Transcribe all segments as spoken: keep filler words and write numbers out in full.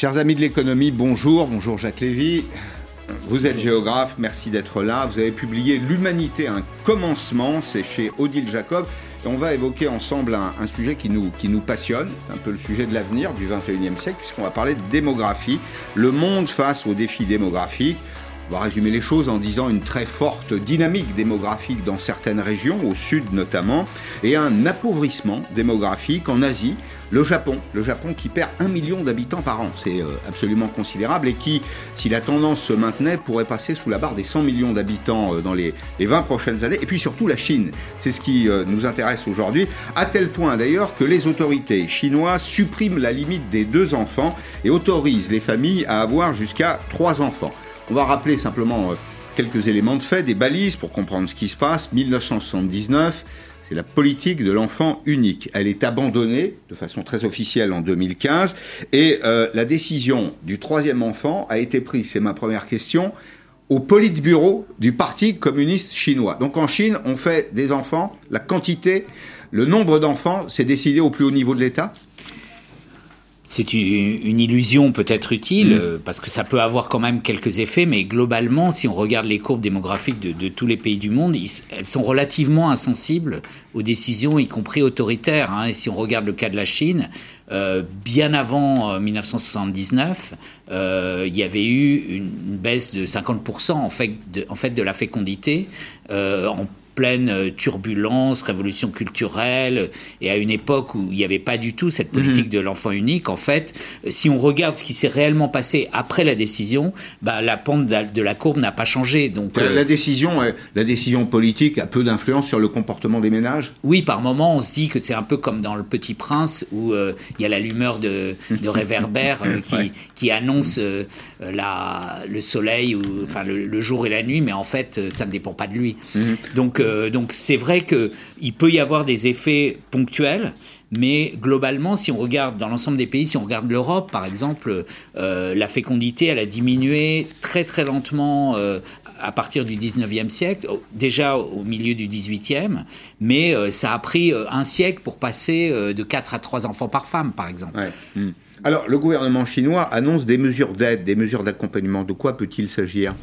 Chers amis de l'économie, bonjour, bonjour Jacques Lévy. Vous êtes géographe, merci d'être là. Vous avez publié « L'humanité, un commencement », c'est chez Odile Jacob. Et on va évoquer ensemble un, un sujet qui nous, qui nous passionne, c'est un peu le sujet de l'avenir du vingt et unième siècle, puisqu'on va parler de démographie, le monde face aux défis démographiques. On va résumer les choses en disant une très forte dynamique démographique dans certaines régions, au sud notamment, et un appauvrissement démographique en Asie, le Japon, le Japon qui perd un million d'habitants par an, c'est absolument considérable, et qui, si la tendance se maintenait, pourrait passer sous la barre des cent millions d'habitants dans les vingt prochaines années, et puis surtout la Chine, c'est ce qui nous intéresse aujourd'hui, à tel point d'ailleurs que les autorités chinoises suppriment la limite des deux enfants et autorisent les familles à avoir jusqu'à trois enfants. On va rappeler simplement quelques éléments de fait, des balises pour comprendre ce qui se passe. dix-neuf cent soixante-dix-neuf, c'est la politique de l'enfant unique. Elle est abandonnée de façon très officielle en deux mille quinze et euh, la décision du troisième enfant a été prise, c'est ma première question, au Politburo du Parti communiste chinois. Donc en Chine, on fait des enfants, la quantité, le nombre d'enfants, c'est décidé au plus haut niveau de l'État ? C'est une illusion peut-être utile, mmh. parce que ça peut avoir quand même quelques effets, mais globalement, si on regarde les courbes démographiques de, de tous les pays du monde, ils, elles sont relativement insensibles aux décisions, y compris autoritaires. Hein. Et si on regarde le cas de la Chine, euh, bien avant euh, dix-neuf cent soixante-dix-neuf, euh, il y avait eu une, une baisse de cinquante pour cent en fait de, en fait de la fécondité, euh, en pleine turbulence, révolution culturelle, et à une époque où il n'y avait pas du tout cette politique mmh. de l'enfant unique. En fait, si on regarde ce qui s'est réellement passé après la décision, bah, la pente de la courbe n'a pas changé. Donc, la, euh, la, décision, la décision politique a peu d'influence sur le comportement des ménages ? Oui, par moments, on se dit que c'est un peu comme dans Le Petit Prince, où il euh, y a la lumeur de, de réverbère euh, qui, ouais. qui annonce euh, la, le soleil, ou, enfin, le, le jour et la nuit, mais en fait, ça ne dépend pas de lui. Mmh. Donc, euh, Donc c'est vrai qu'il peut y avoir des effets ponctuels, mais globalement, si on regarde dans l'ensemble des pays, si on regarde l'Europe par exemple, euh, la fécondité elle a diminué très très lentement euh, à partir du dix-neuvième siècle, déjà au milieu du dix-huitième, mais euh, ça a pris euh, un siècle pour passer euh, de quatre à trois enfants par femme par exemple. Ouais. Mmh. Alors le gouvernement chinois annonce des mesures d'aide, des mesures d'accompagnement, de quoi peut-il s'agir ?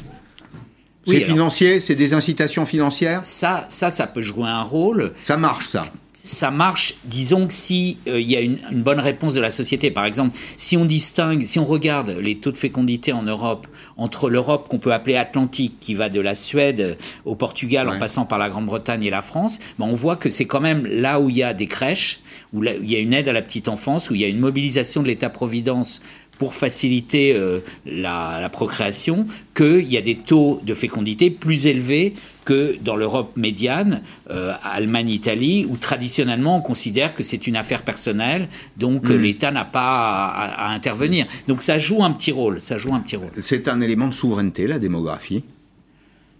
C'est oui, financier, alors, c'est des incitations financières ? Ça, ça, ça peut jouer un rôle. Ça marche, ça. Ça marche, disons que si euh, y a une, une bonne réponse de la société. Par exemple, si on distingue, si on regarde les taux de fécondité en Europe, entre l'Europe qu'on peut appeler Atlantique, qui va de la Suède au Portugal, ouais. en passant par la Grande-Bretagne et la France, ben on voit que c'est quand même là où il y a des crèches, où il y a une aide à la petite enfance, où il y a une mobilisation de l'État-providence pour faciliter euh, la, la procréation, qu'il y a des taux de fécondité plus élevés que dans l'Europe médiane, euh, Allemagne, Italie, où traditionnellement on considère que c'est une affaire personnelle, donc mmh. l'État n'a pas à, à intervenir. Donc ça joue un petit rôle, ça joue un petit rôle. C'est un élément de souveraineté, la démographie ?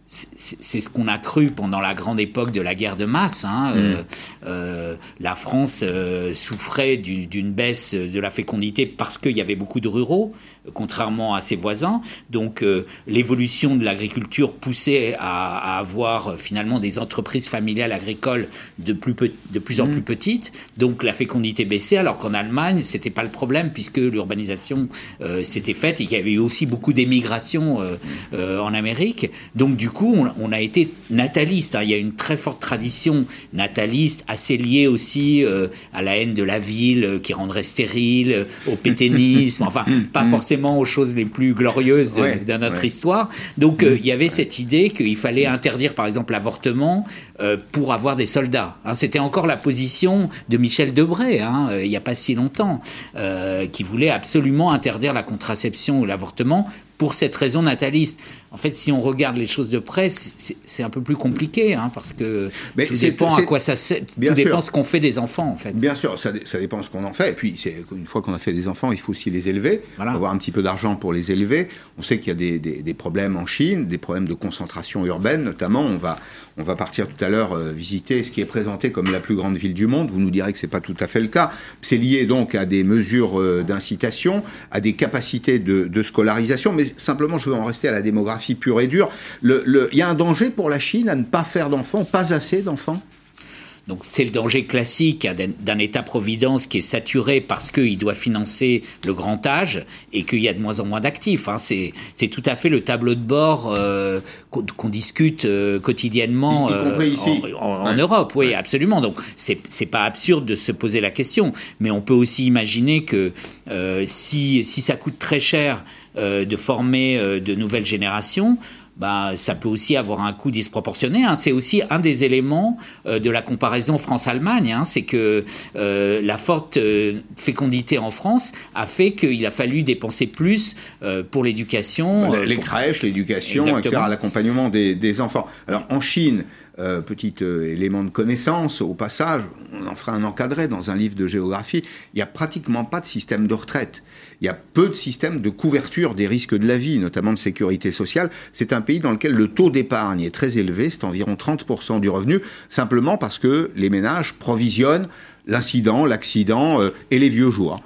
C'est, c'est ce qu'on a cru pendant la grande époque de la guerre de masse. Hein. Mmh. Euh, euh, la France euh, souffrait du, d'une baisse de la fécondité parce qu'il y avait beaucoup de ruraux, contrairement à ses voisins. Donc euh, l'évolution de l'agriculture poussait à, à avoir euh, finalement des entreprises familiales agricoles de plus, pe- de plus en mmh. plus petites. Donc la fécondité baissait, alors qu'en Allemagne, c'était pas le problème puisque l'urbanisation euh, s'était faite et qu'il y avait eu aussi beaucoup d'émigration euh, euh, en Amérique. Donc du coup, coup, on a été nataliste. Hein. Il y a une très forte tradition nataliste, assez liée aussi euh, à la haine de la ville euh, qui rendrait stérile, euh, au pétainisme, enfin, pas forcément aux choses les plus glorieuses de, ouais, de notre ouais. histoire. Donc, euh, il y avait ouais. cette idée qu'il fallait interdire, par exemple, l'avortement euh, pour avoir des soldats. Hein. C'était encore la position de Michel Debré, hein, euh, il n'y a pas si longtemps, euh, qui voulait absolument interdire la contraception ou l'avortement pour cette raison nataliste. En fait, si on regarde les choses de près, c'est, c'est un peu plus compliqué, hein, parce que mais tout c'est, dépend c'est, à quoi ça sert, tout dépend ce qu'on fait des enfants, en fait. Bien sûr, ça, ça dépend ce qu'on en fait. Et puis, c'est, une fois qu'on a fait des enfants, il faut aussi les élever, voilà. avoir un petit peu d'argent pour les élever. On sait qu'il y a des, des, des problèmes en Chine, des problèmes de concentration urbaine, notamment. On va, on va partir tout à l'heure euh, visiter ce qui est présenté comme la plus grande ville du monde. Vous nous direz que c'est pas tout à fait le cas. C'est lié donc à des mesures euh, d'incitation, à des capacités de, de scolarisation, mais simplement, je veux en rester à la démographie pure et dure. Il y a un danger pour la Chine à ne pas faire d'enfants, pas assez d'enfants ? Donc c'est le danger classique d'un État-providence qui est saturé parce qu'il doit financer le grand âge et qu'il y a de moins en moins d'actifs. Hein. C'est, c'est tout à fait le tableau de bord euh, qu'on, qu'on discute euh, quotidiennement euh, en, en, en ouais. Europe. Oui, ouais. absolument. Donc c'est, c'est pas absurde de se poser la question. Mais on peut aussi imaginer que euh, si, si ça coûte très cher euh, de former euh, de nouvelles générations... Bah, ça peut aussi avoir un coût disproportionné. Hein. C'est aussi un des éléments euh, de la comparaison France-Allemagne. Hein. C'est que euh, la forte euh, fécondité en France a fait qu'il a fallu dépenser plus euh, pour l'éducation. Les, euh, les pour... crèches, l'éducation, Exactement. et cetera, l'accompagnement des, des enfants. Alors en Chine... Euh, petit euh, élément de connaissance, au passage, on en fera un encadré dans un livre de géographie, il n'y a pratiquement pas de système de retraite. Il y a peu de systèmes de couverture des risques de la vie, notamment de sécurité sociale. C'est un pays dans lequel le taux d'épargne est très élevé, c'est environ trente pour cent du revenu, simplement parce que les ménages provisionnent l'incident, l'accident euh, et les vieux jours.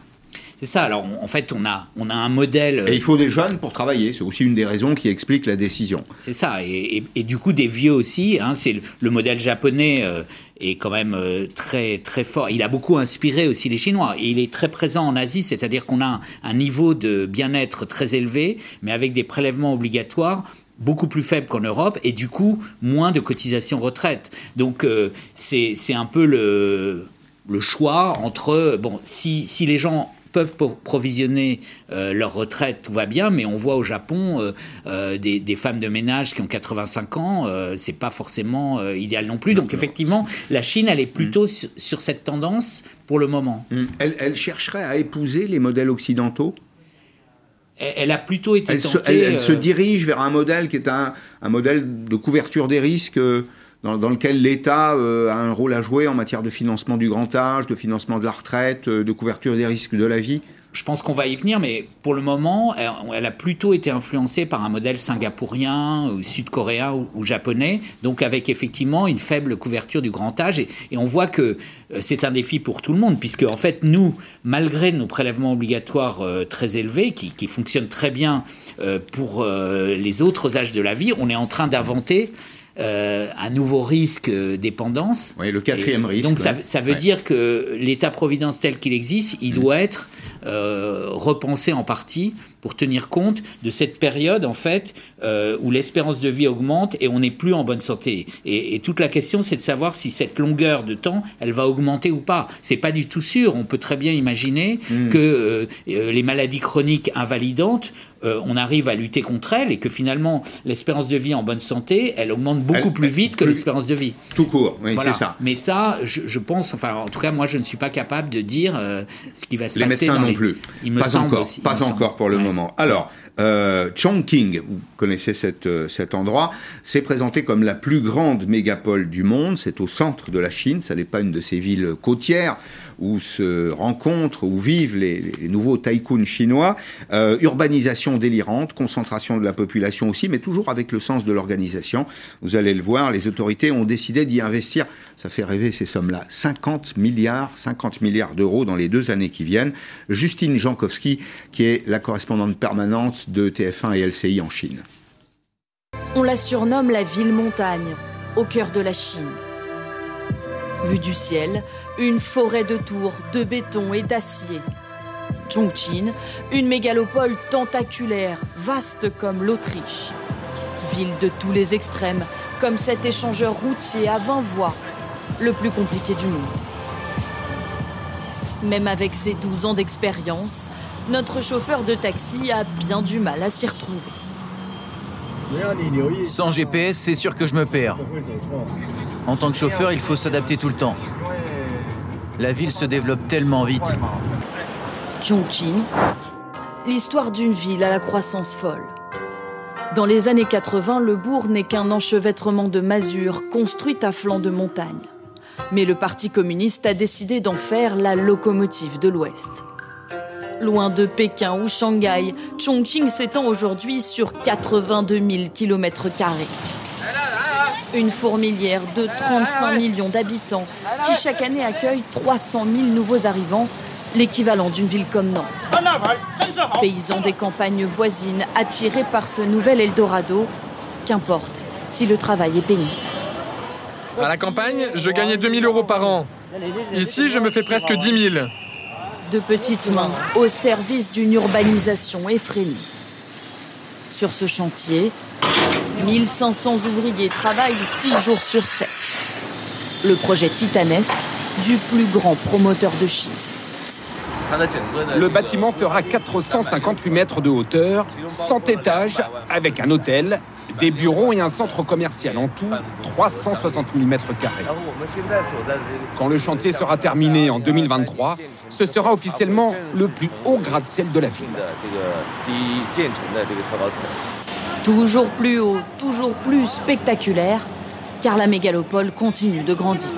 C'est ça. Alors, on, en fait, on a, on a un modèle... Et il faut des jeunes pour travailler. C'est aussi une des raisons qui explique la décision. C'est ça. Et, et, et du coup, des vieux aussi. Hein, c'est le, le modèle japonais... Euh... est quand même très, très fort. Il a beaucoup inspiré aussi les Chinois. Et il est très présent en Asie, c'est-à-dire qu'on a un, un niveau de bien-être très élevé, mais avec des prélèvements obligatoires beaucoup plus faibles qu'en Europe, et du coup, moins de cotisations retraite. Donc, euh, c'est, c'est un peu le, le choix entre... Bon, si, si les gens... peuvent provisionner euh, leur retraite, tout va bien, mais on voit au Japon euh, euh, des, des femmes de ménage qui ont quatre-vingt-cinq ans, euh, c'est pas forcément euh, idéal non plus. Donc effectivement, la Chine, elle est plutôt mmh. sur, sur cette tendance pour le moment. Mmh. Elle, elle chercherait à épouser les modèles occidentaux ? Elle a plutôt été elle tentée... Se, elle elle euh... se dirige vers un modèle qui est un, un modèle de couverture des risques euh... Dans, dans lequel l'État euh, a un rôle à jouer en matière de financement du grand âge, de financement de la retraite, euh, de couverture des risques de la vie. Je pense qu'on va y venir, mais pour le moment, elle, elle a plutôt été influencée par un modèle singapourien, ou sud-coréen ou, ou japonais, donc avec effectivement une faible couverture du grand âge. Et, et on voit que c'est un défi pour tout le monde, puisque en fait, nous, malgré nos prélèvements obligatoires euh, très élevés, qui, qui fonctionnent très bien euh, pour euh, les autres âges de la vie, on est en train d'inventer... Euh, un nouveau risque euh, dépendance. Oui, le quatrième et, risque. Donc ça, ça veut ouais. dire que l'État-providence tel qu'il existe, il mmh. doit être euh, repensé en partie pour tenir compte de cette période en fait euh, où l'espérance de vie augmente et on n'est plus en bonne santé. Et, et toute la question, c'est de savoir si cette longueur de temps, elle va augmenter ou pas. C'est pas du tout sûr. On peut très bien imaginer mmh. que euh, les maladies chroniques invalidantes Euh, on arrive à lutter contre elle et que finalement l'espérance de vie en bonne santé, elle augmente beaucoup elle, plus vite que plus, l'espérance de vie. Tout court, oui, voilà. c'est ça. Mais ça, je, je pense, enfin en tout cas moi je ne suis pas capable de dire euh, ce qui va se les passer. Médecins dans les médecins non plus. Pas encore, aussi, pas encore pour le ouais. moment. Alors, euh, Chongqing, vous connaissez cette, euh, cet endroit, c'est présenté comme la plus grande mégapole du monde, c'est au centre de la Chine, ça n'est pas une de ces villes côtières où se rencontrent, où vivent les, les nouveaux tycoons chinois, euh, urbanisation délirante, concentration de la population aussi, mais toujours avec le sens de l'organisation. Vous allez le voir, les autorités ont décidé d'y investir, ça fait rêver ces sommes-là, cinquante milliards d'euros dans les deux années qui viennent. Justine Jankowski, qui est la correspondante permanente de T F un et L C I en Chine. On la surnomme la ville-montagne, au cœur de la Chine. Vue du ciel, une forêt de tours, de béton et d'acier. Chongqing, une mégalopole tentaculaire, vaste comme l'Autriche. Ville de tous les extrêmes, comme cet échangeur routier à vingt voies, le plus compliqué du monde. Même avec ses douze ans d'expérience, notre chauffeur de taxi a bien du mal à s'y retrouver. Sans G P S, c'est sûr que je me perds. En tant que chauffeur, il faut s'adapter tout le temps. La ville se développe tellement vite. Chongqing, l'histoire d'une ville à la croissance folle. Dans les années quatre-vingts, le bourg n'est qu'un enchevêtrement de masures construites à flanc de montagne. Mais le Parti communiste a décidé d'en faire la locomotive de l'Ouest. Loin de Pékin ou Shanghai, Chongqing s'étend aujourd'hui sur quatre-vingt-deux mille kilomètres carrés. Une fourmilière de trente-cinq millions d'habitants qui chaque année accueille trois cent mille nouveaux arrivants, l'équivalent d'une ville comme Nantes. Paysans des campagnes voisines attirés par ce nouvel Eldorado, qu'importe si le travail est pénible. À la campagne, je gagnais deux mille euros par an. Ici, je me fais presque dix mille. De petites mains au service d'une urbanisation effrénée. Sur ce chantier, mille cinq cents ouvriers travaillent six jours sur sept. Le projet titanesque du plus grand promoteur de Chine. Le bâtiment fera quatre cent cinquante-huit mètres de hauteur, cent étages, avec un hôtel, des bureaux et un centre commercial. En tout, trois cent soixante mille mètres carrés. Quand le chantier sera terminé en deux mille vingt-trois, ce sera officiellement le plus haut gratte-ciel de la ville. Toujours plus haut, toujours plus spectaculaire, car la mégalopole continue de grandir.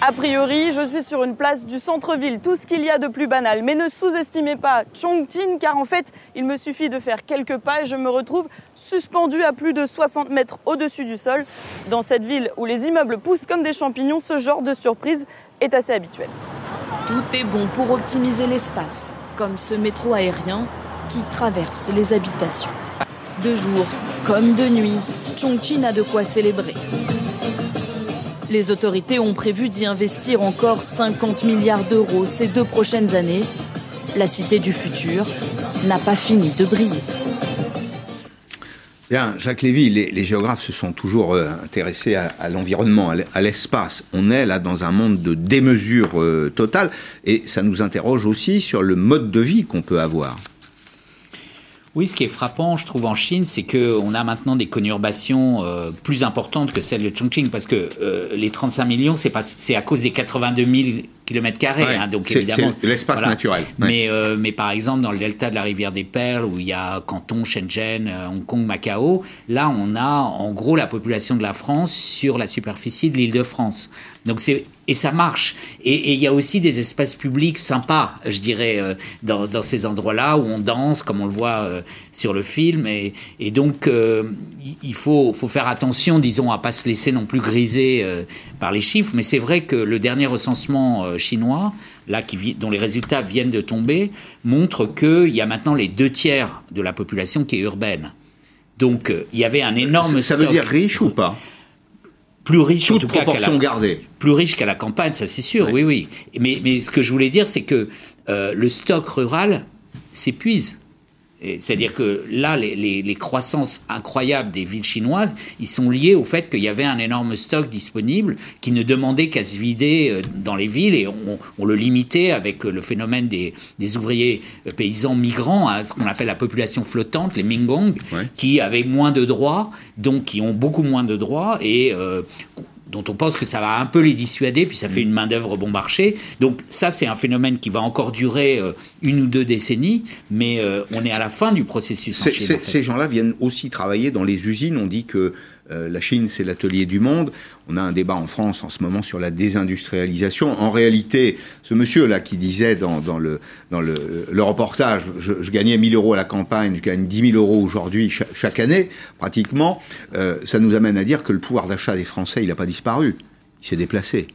A priori, je suis sur une place du centre-ville, tout ce qu'il y a de plus banal. Mais ne sous-estimez pas Chongqing, car en fait, il me suffit de faire quelques pas et je me retrouve suspendu à plus de soixante mètres au-dessus du sol. Dans cette ville où les immeubles poussent comme des champignons, ce genre de surprise est assez habituel. Tout est bon pour optimiser l'espace, comme ce métro aérien qui traverse les habitations. De jour comme de nuit, Chongqing a de quoi célébrer. Les autorités ont prévu d'y investir encore cinquante milliards d'euros ces deux prochaines années. La cité du futur n'a pas fini de briller. Bien, Jacques Lévy, les, les géographes se sont toujours euh, intéressés à, à l'environnement, à l'espace. On est là dans un monde de démesure euh, totale et ça nous interroge aussi sur le mode de vie qu'on peut avoir. Oui, ce qui est frappant, je trouve, en Chine, c'est qu'on a maintenant des conurbations euh, plus importantes que celles de Chongqing, parce que euh, les trente-cinq millions, c'est, pas, c'est à cause des quatre-vingt-deux mille kilomètres carrés. Ouais, hein, donc c'est, évidemment, c'est l'espace voilà. naturel. Ouais. Mais, euh, mais par exemple, dans le delta de la rivière des Perles, où il y a Canton, Shenzhen, Hong Kong, Macao, là, on a en gros la population de la France sur la superficie de l'Île-de-France. Donc c'est... Et ça marche. Et il y a aussi des espaces publics sympas, je dirais, euh, dans, dans ces endroits-là où on danse, comme on le voit euh, sur le film. Et, et donc, euh, il faut, faut faire attention, disons, à ne pas se laisser non plus griser euh, par les chiffres. Mais c'est vrai que le dernier recensement euh, chinois, là, qui, dont les résultats viennent de tomber, montre qu'il y a maintenant les deux tiers de la population qui est urbaine. Donc, euh, il y avait un énorme ça, ça stock. Ça veut dire riche ou pas ? Plus riche, toute en tout cas, proportion la, gardée. Plus riche qu'à la campagne, ça c'est sûr, oui, oui. oui. Mais, mais ce que je voulais dire, c'est que euh, le stock rural s'épuise. Et, c'est-à-dire que là, les, les, les croissances incroyables des villes chinoises, ils sont liés au fait qu'il y avait un énorme stock disponible qui ne demandait qu'à se vider dans les villes et on, on le limitait avec le phénomène des, des ouvriers paysans migrants, hein, ce qu'on appelle la population flottante, les Mingong, ouais. qui avaient moins de droits, donc qui ont beaucoup moins de droits et... Euh, dont on pense que ça va un peu les dissuader, puis ça fait une main-d'œuvre bon marché. Donc ça, c'est un phénomène qui va encore durer euh, une ou deux décennies, mais euh, on est à la fin du processus. En Chine, c'est, en fait. Ces gens-là viennent aussi travailler dans les usines. On dit que euh, la Chine, c'est l'atelier du monde. On a un débat en France en ce moment sur la désindustrialisation. En réalité, ce monsieur-là qui disait dans, dans, le, dans le, le reportage, je, je gagnais mille euros à la campagne, je gagne dix mille euros aujourd'hui, chaque, chaque année, pratiquement, euh, ça nous amène à dire que le pouvoir d'achat des Français, il n'a pas disparu, il s'est déplacé.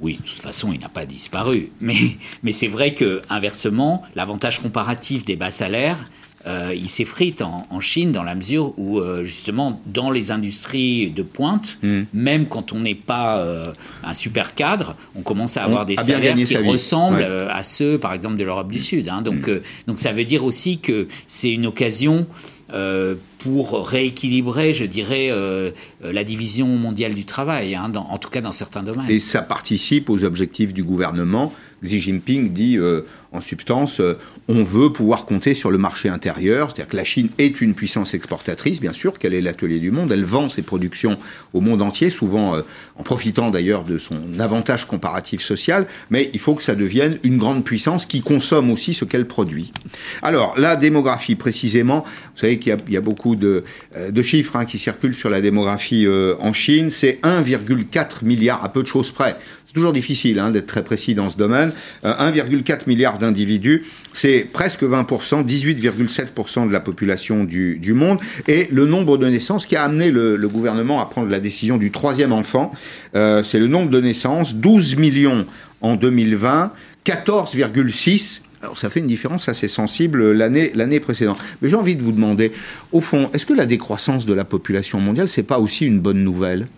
Oui, de toute façon, il n'a pas disparu. Mais, mais c'est vrai que, inversement, l'avantage comparatif des bas salaires... Euh, il s'effrite en, en Chine dans la mesure où, euh, justement, dans les industries de pointe, mmh. même quand on n'est pas euh, un super cadre, on commence à avoir on des salaires qui ressemblent ouais. euh, à ceux, par exemple, de l'Europe du Sud. Hein. Donc, mmh. euh, donc ça veut dire aussi que c'est une occasion... Euh, pour rééquilibrer, je dirais, euh, la division mondiale du travail, hein, dans, en tout cas dans certains domaines. Et ça participe aux objectifs du gouvernement. Xi Jinping dit, euh, en substance, euh, on veut pouvoir compter sur le marché intérieur, c'est-à-dire que la Chine est une puissance exportatrice, bien sûr, qu'elle est l'atelier du monde, elle vend ses productions au monde entier, souvent euh, en profitant d'ailleurs de son avantage comparatif social, mais il faut que ça devienne une grande puissance qui consomme aussi ce qu'elle produit. Alors, la démographie, précisément, vous savez qu'il y a, il y a beaucoup De, de chiffres hein, qui circulent sur la démographie euh, en Chine, c'est un virgule quatre milliard, à peu de choses près. C'est toujours difficile hein, d'être très précis dans ce domaine. Euh, un virgule quatre milliard d'individus, c'est presque vingt pour cent, dix-huit virgule sept pour cent de la population du, du monde. Et le nombre de naissances qui a amené le, le gouvernement à prendre la décision du troisième enfant, euh, c'est le nombre de naissances, douze millions en deux mille vingt, quatorze virgule six. Alors ça fait une différence assez sensible l'année, l'année précédente. Mais j'ai envie de vous demander, au fond, est-ce que la décroissance de la population mondiale, c'est pas aussi une bonne nouvelle ?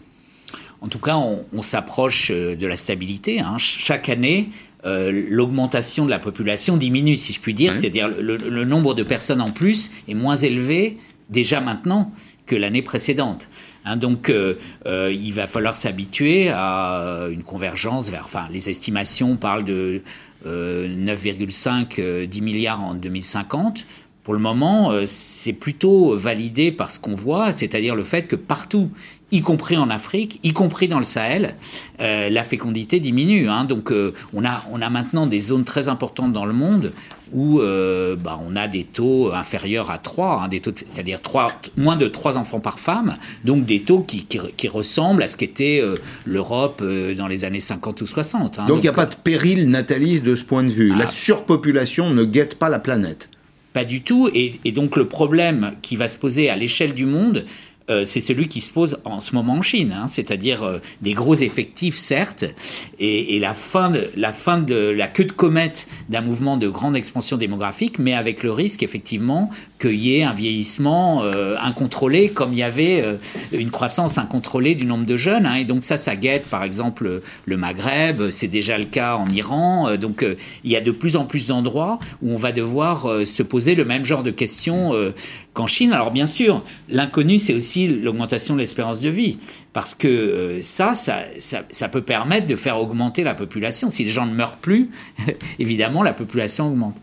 En tout cas, on, on s'approche de la stabilité. Hein. Chaque année, euh, l'augmentation de la population diminue, si je puis dire. Oui. C'est-à-dire le, le nombre de personnes en plus est moins élevé déjà maintenant que l'année précédente. Hein, donc, euh, euh, il va falloir s'habituer à une convergence vers... Enfin, les estimations parlent de euh, neuf virgule cinq, euh, dix milliards en deux mille cinquante. Pour le moment, euh, c'est plutôt validé par ce qu'on voit, c'est-à-dire le fait que partout, y compris en Afrique, y compris dans le Sahel, euh, la fécondité diminue. Hein. Donc, euh, on a, on a maintenant des zones très importantes dans le monde où euh, bah, on a des taux inférieurs à trois, hein, des taux de, c'est-à-dire trois, moins de trois enfants par femme, donc des taux qui, qui, qui ressemblent à ce qu'était euh, l'Europe euh, dans les années cinquante ou soixante. Hein. Donc, il n'y a pas de péril nataliste de ce point de vue. Ah, la surpopulation ne guette pas la planète. Pas du tout. Et, et donc, le problème qui va se poser à l'échelle du monde, euh, c'est celui qui se pose en ce moment en Chine, hein, c'est-à-dire euh, des gros effectifs, certes, et, et la fin de, la fin de la queue de comète d'un mouvement de grande expansion démographique, mais avec le risque, effectivement, qu'il y ait un vieillissement euh, incontrôlé, comme il y avait euh, une croissance incontrôlée du nombre de jeunes. Hein, et donc, ça, ça guette, par exemple, le Maghreb, c'est déjà le cas en Iran. Euh, donc, euh, il y a de plus en plus d'endroits où on va devoir euh, se poser le même genre de questions euh, qu'en Chine. Alors, bien sûr, l'inconnu, c'est aussi l'augmentation de l'espérance de vie, parce que euh, ça, ça, ça, ça peut permettre de faire augmenter la population. Si les gens ne meurent plus, évidemment, la population augmente.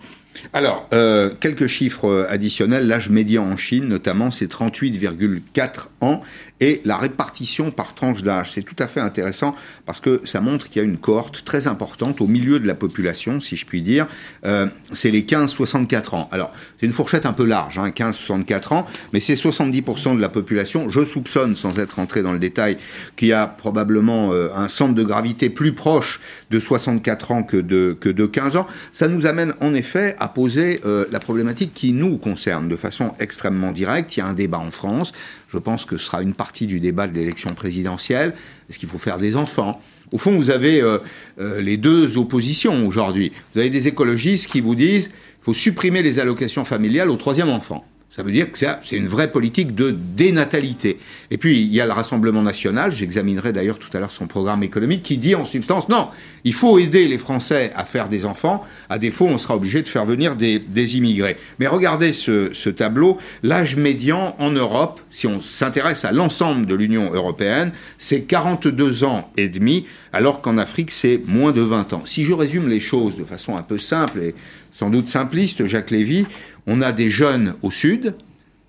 Alors, euh, quelques chiffres additionnels. L'âge médian en Chine, notamment, c'est trente-huit virgule quatre ans, et la répartition par tranche d'âge. C'est tout à fait intéressant parce que ça montre qu'il y a une cohorte très importante au milieu de la population, si je puis dire. Euh, c'est les quinze soixante-quatre ans. Alors, c'est une fourchette un peu large, hein, quinze soixante-quatre ans, mais c'est soixante-dix pour cent de la population. Je soupçonne, sans être rentré dans le détail, qu'il y a probablement euh, un centre de gravité plus proche de soixante-quatre ans que de, que de quinze ans. Ça nous amène, en effet, à poser euh, la problématique qui nous concerne de façon extrêmement directe. Il y a un débat en France. Je pense que ce sera une partie du débat de l'élection présidentielle. Est-ce qu'il faut faire des enfants ? Au fond, vous avez euh, euh, les deux oppositions aujourd'hui. Vous avez des écologistes qui vous disent qu'il faut supprimer les allocations familiales au troisième enfant. Ça veut dire que ça, c'est une vraie politique de dénatalité. Et puis, il y a le Rassemblement National, j'examinerai d'ailleurs tout à l'heure son programme économique, qui dit en substance, non, il faut aider les Français à faire des enfants, à défaut, on sera obligé de faire venir des, des immigrés. Mais regardez ce, ce tableau, l'âge médian en Europe, si on s'intéresse à l'ensemble de l'Union européenne, c'est quarante-deux ans et demi, alors qu'en Afrique, c'est moins de vingt ans. Si je résume les choses de façon un peu simple et sans doute simpliste, Jacques Lévy, on a des jeunes au sud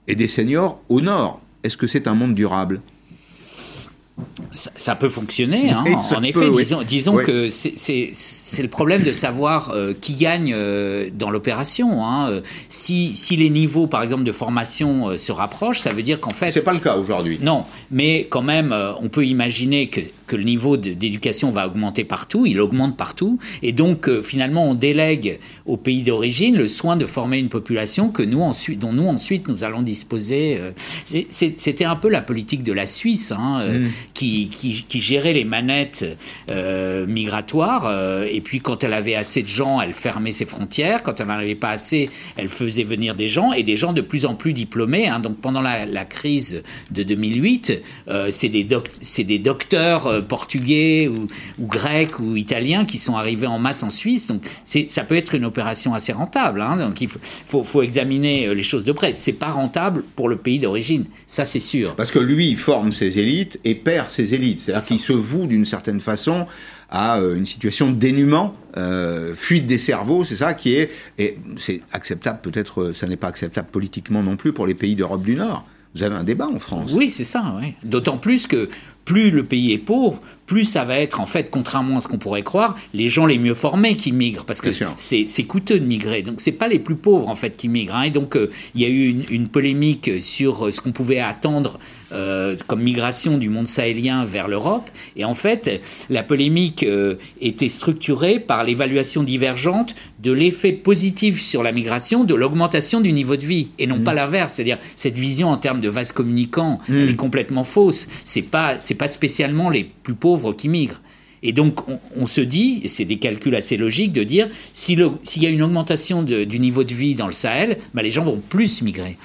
et des seniors au nord. Est-ce que c'est un monde durable ? Ça, ça peut fonctionner, hein, en, en effet. Peut, disons oui. disons oui. que c'est, c'est, c'est le problème de savoir euh, qui gagne euh, dans l'opération. Hein. Si, si les niveaux, par exemple, de formation euh, se rapprochent, ça veut dire qu'en fait... C'est pas le cas aujourd'hui. Non, mais quand même, euh, on peut imaginer que, que le niveau de, d'éducation va augmenter partout, il augmente partout, et donc euh, finalement, on délègue aux pays d'origine le soin de former une population que nous, ensuite, dont nous, ensuite, nous allons disposer. Euh, c'est, c'est, c'était un peu la politique de la Suisse, hein, euh, mm. Qui, qui, qui gérait les manettes euh, migratoires, euh, et puis quand elle avait assez de gens, elle fermait ses frontières, quand elle n'en avait pas assez, elle faisait venir des gens, et des gens de plus en plus diplômés. Hein. Donc pendant la, la crise de deux mille huit, euh, c'est, des doc, c'est des docteurs euh, portugais ou, ou grecs ou italiens qui sont arrivés en masse en Suisse, donc c'est, ça peut être une opération assez rentable. Hein. Donc il faut, faut, faut examiner les choses de près. C'est pas rentable pour le pays d'origine, ça c'est sûr. Parce que lui, il forme ses élites et perd ses élites, c'est-à-dire qu'ils se vouent d'une certaine façon à une situation de dénuement, euh, fuite des cerveaux, c'est ça qui est, et c'est acceptable peut-être, ça n'est pas acceptable politiquement non plus pour les pays d'Europe du Nord. Vous avez un débat en France. Oui, c'est ça, oui. D'autant plus que plus le pays est pauvre, plus ça va être, en fait, contrairement à ce qu'on pourrait croire, les gens les mieux formés qui migrent, parce que c'est, c'est coûteux de migrer. Donc, c'est pas les plus pauvres, en fait, qui migrent. Hein. Et donc, il euh, y a eu une, une polémique sur euh, ce qu'on pouvait attendre euh, comme migration du monde sahélien vers l'Europe. Et en fait, la polémique euh, était structurée par l'évaluation divergente de l'effet positif sur la migration de l'augmentation du niveau de vie, et non mmh. pas l'inverse. C'est-à-dire, cette vision en termes de vase communicant, mmh. elle est complètement fausse. C'est pas... C'est pas spécialement les plus pauvres qui migrent. Et donc, on, on se dit, et c'est des calculs assez logiques, de dire, si le, s'il y a une augmentation de, du niveau de vie dans le Sahel, bah, les gens vont plus migrer.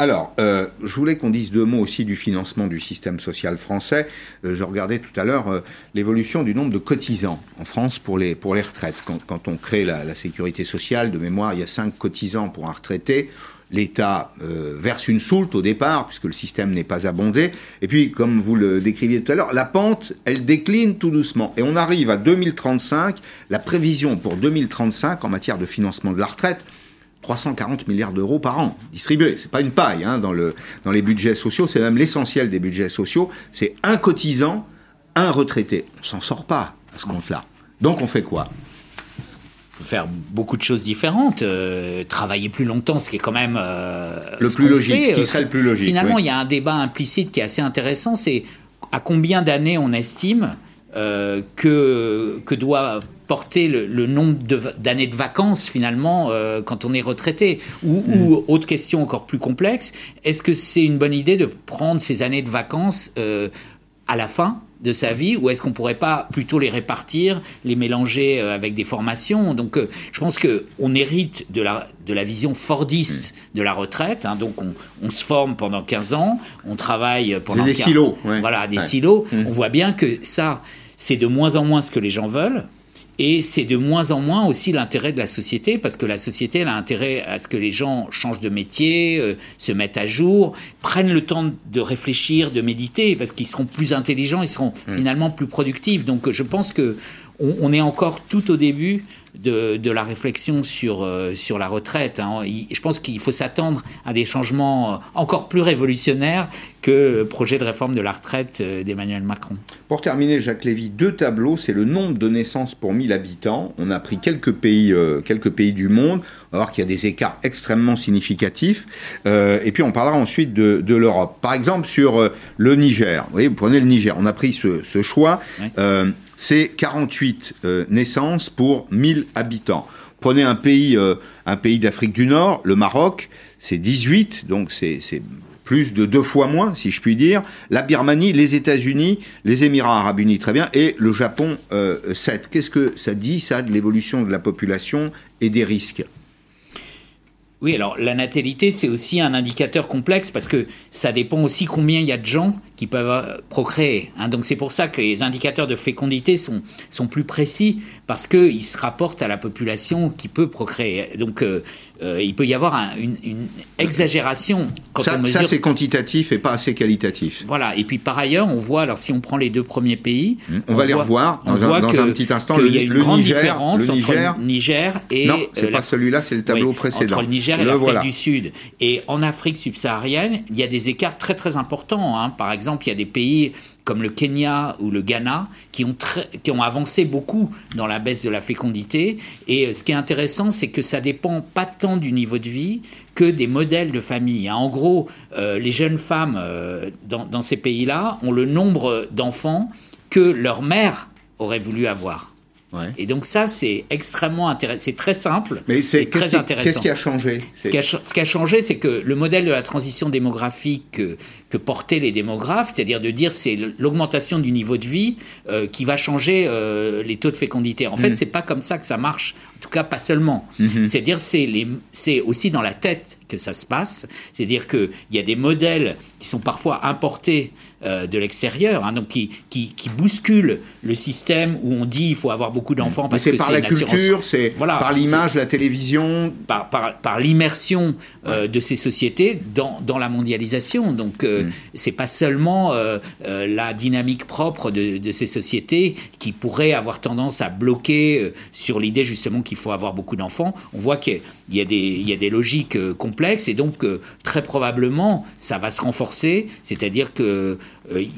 Alors, euh, je voulais qu'on dise deux mots aussi du financement du système social français. Euh, je regardais tout à l'heure euh, l'évolution du nombre de cotisants en France pour les, pour les retraites. Quand, quand on crée la, la sécurité sociale, de mémoire, il y a cinq cotisants pour un retraité. L'État euh, verse une soulte au départ, puisque le système n'est pas abondé. Et puis, comme vous le décriviez tout à l'heure, la pente, elle décline tout doucement. Et on arrive à deux mille trente-cinq. La prévision pour deux mille trente-cinq en matière de financement de la retraite, trois cent quarante milliards d'euros par an distribués. C'est pas une paille hein, dans, le, dans les budgets sociaux. C'est même l'essentiel des budgets sociaux. C'est un cotisant, un retraité. On s'en sort pas à ce compte-là. Donc on fait quoi ? Faire beaucoup de choses différentes, euh, travailler plus longtemps, ce qui est quand même euh, le plus logique, ce qui serait le plus logique. Finalement, oui. Il y a un débat implicite qui est assez intéressant, c'est à combien d'années on estime euh, que que doit porter le, le nombre de, d'années de vacances finalement euh, quand on est retraité ou, mmh. ou autre question encore plus complexe, est-ce que c'est une bonne idée de prendre ces années de vacances euh, à la fin de sa vie, ou est-ce qu'on pourrait pas plutôt les répartir, les mélanger avec des formations ? Donc, je pense que on hérite de la de la vision fordiste de la retraite. Hein, donc, on, on se forme pendant quinze ans, on travaille pendant quinze ans. C'est des silos. Ouais. Voilà, des ouais. silos. Mmh. On voit bien que ça, c'est de moins en moins ce que les gens veulent. Et c'est de moins en moins aussi l'intérêt de la société, parce que la société, elle a intérêt à ce que les gens changent de métier, euh, se mettent à jour, prennent le temps de réfléchir, de méditer, parce qu'ils seront plus intelligents, ils seront mmh. finalement plus productifs. Donc je pense que on, on est encore tout au début de, de la réflexion sur, euh, sur la retraite. Hein. Il, je pense qu'il faut s'attendre à des changements encore plus révolutionnaires que le projet de réforme de la retraite d'Emmanuel Macron. Pour terminer, Jacques Lévy, deux tableaux, c'est le nombre de naissances pour mille habitants. On a pris quelques pays, euh, quelques pays du monde. On va voir qu'il y a des écarts extrêmement significatifs. Euh, et puis, on parlera ensuite de, de l'Europe. Par exemple, sur euh, le Niger. Vous voyez, vous prenez le Niger. On a pris ce, ce choix. Oui. Euh, c'est quarante-huit euh, naissances pour mille habitants. Prenez un pays, euh, un pays d'Afrique du Nord, le Maroc, c'est dix-huit, donc c'est... c'est... plus de deux fois moins, si je puis dire, la Birmanie, les États-Unis, les Émirats arabes unis, très bien, et le Japon, euh, sept. Qu'est-ce que ça dit, ça, de l'évolution de la population et des risques ? Oui, alors la natalité, c'est aussi un indicateur complexe parce que ça dépend aussi combien il y a de gens qui peuvent procréer. Hein. Donc c'est pour ça que les indicateurs de fécondité sont, sont plus précis parce qu'ils se rapportent à la population qui peut procréer. Donc euh, euh, il peut y avoir un, une, une exagération. Quand ça, on mesure... ça, c'est quantitatif et pas assez qualitatif. Voilà. Et puis par ailleurs, on voit, alors si on prend les deux premiers pays... Mmh. On, on va voit, les revoir dans, un, dans que, un petit instant. Il y a une le grande Niger, différence le Niger... entre le Niger et... Non, c'est euh, pas la... celui-là, c'est le tableau oui, précédent. Entre le Niger et le l'Afrique voilà. du Sud. Et en Afrique subsaharienne, il y a des écarts très très importants. Hein. Par exemple, il y a des pays comme le Kenya ou le Ghana qui ont, tr- qui ont avancé beaucoup dans la baisse de la fécondité. Et ce qui est intéressant, c'est que ça dépend pas tant du niveau de vie que des modèles de famille. Hein. En gros, euh, les jeunes femmes euh, dans, dans ces pays-là ont le nombre d'enfants que leur mère aurait voulu avoir. Ouais. Et donc ça, c'est extrêmement intéressant, c'est très simple, mais c'est et très intéressant. Qu'est-ce qui a changé ? Ce qui a, ce qui a changé, c'est que le modèle de la transition démographique que, que portaient les démographes, c'est-à-dire de dire c'est l'augmentation du niveau de vie euh, qui va changer euh, les taux de fécondité. En mmh. fait, c'est pas comme ça que ça marche, en tout cas pas seulement. Mmh. C'est-à-dire c'est, les, c'est aussi dans la tête que ça se passe, c'est-à-dire que il y a des modèles qui sont parfois importés euh, de l'extérieur, hein, donc qui, qui qui bousculent le système où on dit il faut avoir beaucoup d'enfants parce que c'est par la culture, c'est par l'image, la télévision, par par par l'immersion euh, ouais. de ces sociétés dans dans la mondialisation. Donc euh, mmh. c'est pas seulement euh, euh, la dynamique propre de de ces sociétés qui pourrait avoir tendance à bloquer euh, sur l'idée justement qu'il faut avoir beaucoup d'enfants. On voit qu'il y a des il y a des logiques euh, et donc euh, très probablement ça va se renforcer, c'est-à-dire qu'il euh,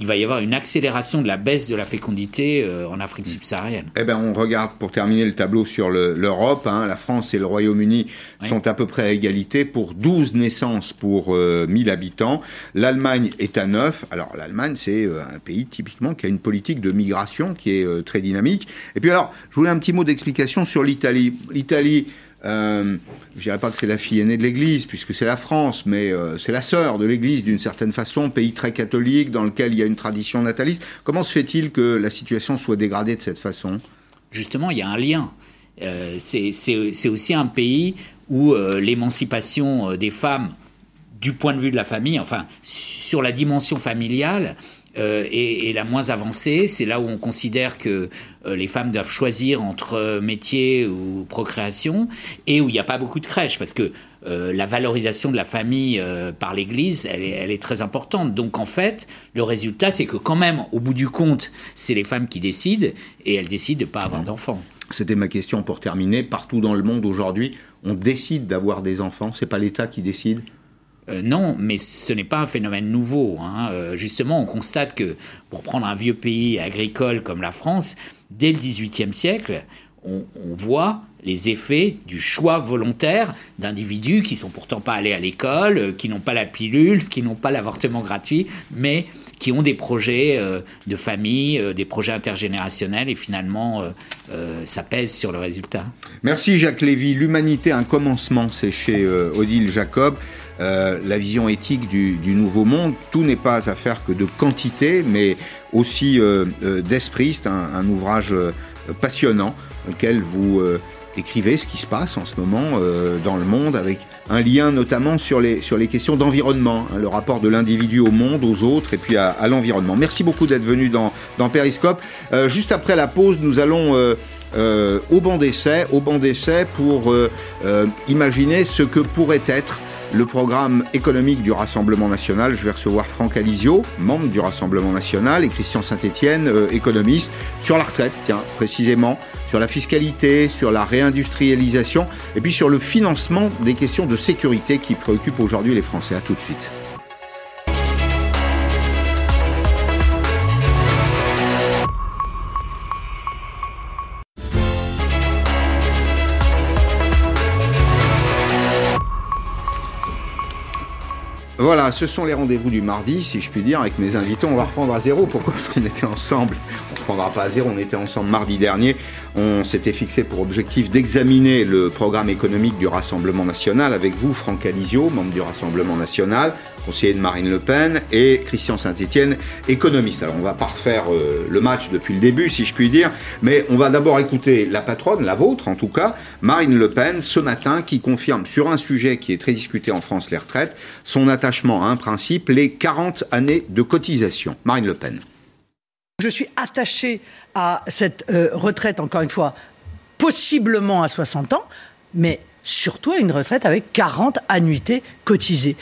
va y avoir une accélération de la baisse de la fécondité euh, en Afrique subsaharienne. Eh ben, on regarde pour terminer le tableau sur le, l'Europe, hein, la France et le Royaume-Uni oui. sont à peu près à égalité pour douze naissances pour euh, mille habitants, l'Allemagne est à neuf, alors l'Allemagne c'est euh, un pays typiquement qui a une politique de migration qui est euh, très dynamique, et puis alors je voulais un petit mot d'explication sur l'Italie, l'Italie Euh, je ne dirais pas que c'est la fille aînée de l'Église, puisque c'est la France, mais euh, c'est la sœur de l'Église, d'une certaine façon, pays très catholique, dans lequel il y a une tradition nataliste. Comment se fait-il que la situation soit dégradée de cette façon ? Justement, il y a un lien. Euh, c'est, c'est, c'est aussi un pays où euh, l'émancipation euh, des femmes, du point de vue de la famille, enfin, sur la dimension familiale... Euh, et, et la moins avancée, c'est là où on considère que euh, les femmes doivent choisir entre euh, métier ou procréation, et où il n'y a pas beaucoup de crèches, parce que euh, la valorisation de la famille euh, par l'Église, elle est, elle est très importante. Donc en fait, le résultat, c'est que quand même, au bout du compte, c'est les femmes qui décident, et elles décident de ne pas avoir d'enfants. C'était ma question pour terminer. Partout dans le monde aujourd'hui, on décide d'avoir des enfants, c'est pas l'État qui décide ? Euh, non, mais ce n'est pas un phénomène nouveau. Hein. Euh, justement, on constate que, pour prendre un vieux pays agricole comme la France, dès le dix-huitième siècle, on, on voit les effets du choix volontaire d'individus qui ne sont pourtant pas allés à l'école, qui n'ont pas la pilule, qui n'ont pas l'avortement gratuit, mais qui ont des projets euh, de famille, euh, des projets intergénérationnels, et finalement, euh, euh, ça pèse sur le résultat. Merci Jacques Lévy. L'humanité, un commencement, c'est chez euh, Odile Jacob. Euh, la vision éthique du, du nouveau monde, tout n'est pas à faire que de quantité, mais aussi euh, euh, d'esprit. C'est un, un ouvrage euh, passionnant dans lequel vous euh, écrivez ce qui se passe en ce moment euh, dans le monde, avec un lien notamment sur les, sur les questions d'environnement, hein, le rapport de l'individu au monde, aux autres et puis à, à l'environnement. Merci beaucoup d'être venu dans, dans Périscope. Euh, juste après la pause, nous allons... Euh, Euh, au banc d'essai, au banc d'essai pour euh, euh, imaginer ce que pourrait être le programme économique du Rassemblement National. Je vais recevoir Franck Alizio, membre du Rassemblement National, et Christian Saint-Étienne, euh, économiste, sur la retraite, tiens, précisément, sur la fiscalité, sur la réindustrialisation, et puis sur le financement des questions de sécurité qui préoccupent aujourd'hui les Français. À tout de suite. Voilà, ce sont les rendez-vous du mardi, si je puis dire, avec mes invités. On va reprendre à zéro. Pourquoi ? Parce qu'on était ensemble. On ne reprendra pas à zéro, on était ensemble mardi dernier. On s'était fixé pour objectif d'examiner le programme économique du Rassemblement National avec vous, Franck Alizio, membre du Rassemblement National, conseiller de Marine Le Pen, et Christian Saint-Étienne, économiste. Alors, on ne va pas refaire euh, le match depuis le début, si je puis dire, mais on va d'abord écouter la patronne, la vôtre en tout cas, Marine Le Pen, ce matin, qui confirme sur un sujet qui est très discuté en France, les retraites, son attachement à un principe, les quarante années de cotisation. Marine Le Pen. Je suis attachée à cette euh, retraite, encore une fois, possiblement à soixante ans, mais surtout à une retraite avec quarante annuités cotisées.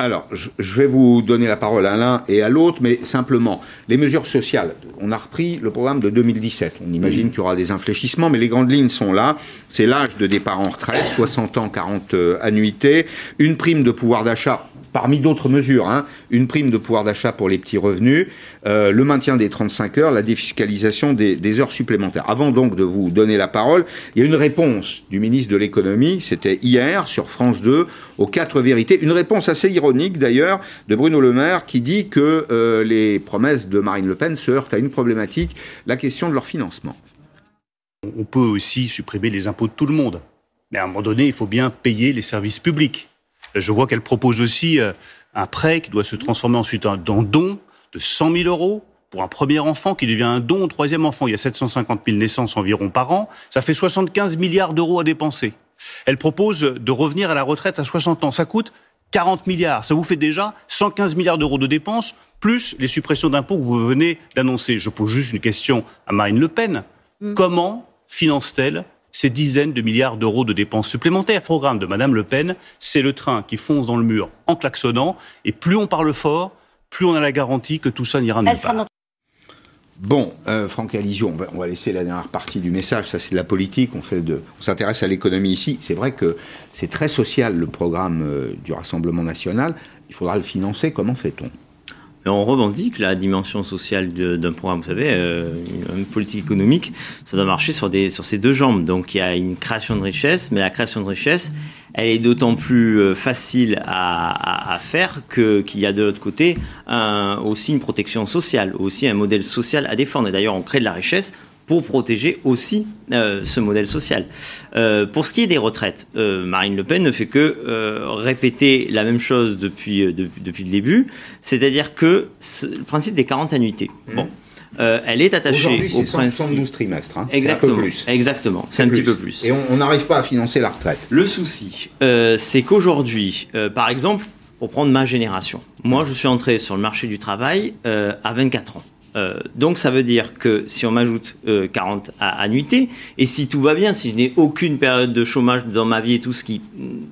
Alors, je vais vous donner la parole à l'un et à l'autre, mais simplement, les mesures sociales. On a repris le programme de deux mille dix-sept. On imagine mmh. qu'il y aura des infléchissements, mais les grandes lignes sont là. C'est l'âge de départ en retraite, soixante ans, quarante annuités, une prime de pouvoir d'achat, parmi d'autres mesures, hein, une prime de pouvoir d'achat pour les petits revenus, euh, le maintien des trente-cinq heures, la défiscalisation des, des heures supplémentaires. Avant donc de vous donner la parole, il y a une réponse du ministre de l'économie, c'était hier, sur France deux, aux quatre vérités, une réponse assez ironique. Ironique d'ailleurs, de Bruno Le Maire qui dit que euh, les promesses de Marine Le Pen se heurtent à une problématique, la question de leur financement. On peut aussi supprimer les impôts de tout le monde. Mais à un moment donné, il faut bien payer les services publics. Je vois qu'elle propose aussi euh, un prêt qui doit se transformer ensuite en don de cent mille euros pour un premier enfant qui devient un don au troisième enfant. Il y a sept cent cinquante mille naissances environ par an. Ça fait soixante-quinze milliards d'euros à dépenser. Elle propose de revenir à la retraite à soixante ans. Ça coûte quarante milliards, ça vous fait déjà cent quinze milliards d'euros de dépenses, plus les suppressions d'impôts que vous venez d'annoncer. Je pose juste une question à Marine Le Pen. Mmh. Comment finance-t-elle ces dizaines de milliards d'euros de dépenses supplémentaires ? Le programme de Madame Le Pen, c'est le train qui fonce dans le mur en klaxonnant, et plus on parle fort, plus on a la garantie que tout ça n'ira nulle part. Bon, euh, Franck Alizio, on va, on va laisser la dernière partie du message, ça c'est de la politique, on, fait de, on s'intéresse à l'économie ici. C'est vrai que c'est très social le programme euh, du Rassemblement National, il faudra le financer, comment fait-on ? On revendique la dimension sociale de, d'un programme, vous savez, euh, une politique économique, ça doit marcher sur, des, sur ces deux jambes. Donc il y a une création de richesse, mais la création de richesse, elle est d'autant plus facile à, à, à faire que, qu'il y a de l'autre côté un, aussi une protection sociale, aussi un modèle social à défendre. Et d'ailleurs, on crée de la richesse pour protéger aussi euh, ce modèle social. Euh, pour ce qui est des retraites, euh, Marine Le Pen ne fait que euh, répéter la même chose depuis, euh, depuis, depuis le début, c'est-à-dire que c'est le principe des quarante annuités. Mmh. Bon. Euh, elle est attachée au principe. cent soixante-douze trimestres. Hein. Exactement. C'est un peu plus. Exactement. C'est, c'est un plus. petit peu plus. Et on n'arrive pas à financer la retraite. Le souci, euh, c'est qu'aujourd'hui, euh, par exemple, pour prendre ma génération, moi, je suis entré sur le marché du travail euh, à vingt-quatre ans. Euh, donc, ça veut dire que si on m'ajoute euh, quarante annuités, et si tout va bien, si je n'ai aucune période de chômage dans ma vie et tout ce qui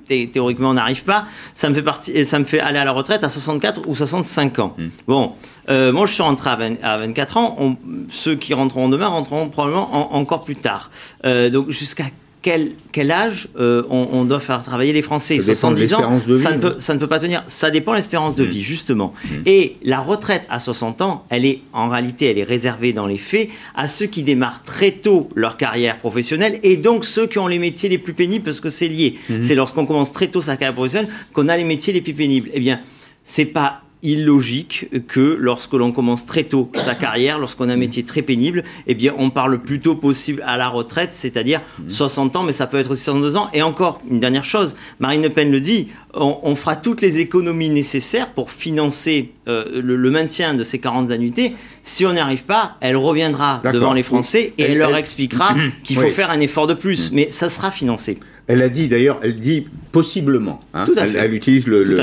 thé- théoriquement n'arrive pas, ça me fait partie, ça me fait aller à la retraite à soixante-quatre ou soixante-cinq ans. Mmh. Bon, euh, moi je suis rentré à, vingt, à vingt-quatre ans. On, ceux qui rentreront demain rentreront probablement en, encore plus tard. Euh, donc jusqu'à Quel, quel âge euh, on, on doit faire travailler les Français? soixante-dix ans, vie, ça, ne peut, ça ne peut pas tenir. Ça dépend de l'espérance de mmh. vie, justement. Mmh. Et la retraite à soixante ans, elle est, en réalité, elle est réservée dans les faits à ceux qui démarrent très tôt leur carrière professionnelle et donc ceux qui ont les métiers les plus pénibles parce que c'est lié. Mmh. C'est lorsqu'on commence très tôt sa carrière professionnelle qu'on a les métiers les plus pénibles. Eh bien, c'est pas illogique que lorsque l'on commence très tôt sa carrière, lorsqu'on a un métier très pénible, eh bien on parle le plus tôt possible à la retraite, c'est-à-dire mmh. soixante ans, mais ça peut être aussi soixante-deux ans. Et encore, une dernière chose, Marine Le Pen le dit, on, on fera toutes les économies nécessaires pour financer euh, le, le maintien de ces quarante annuités. Si on n'y arrive pas, elle reviendra D'accord. devant les Français et elle, elle leur elle... expliquera mmh. qu'il faut oui. faire un effort de plus, mmh. mais ça sera financé. Elle a dit d'ailleurs, elle dit possiblement, hein, elle, elle utilise le, le,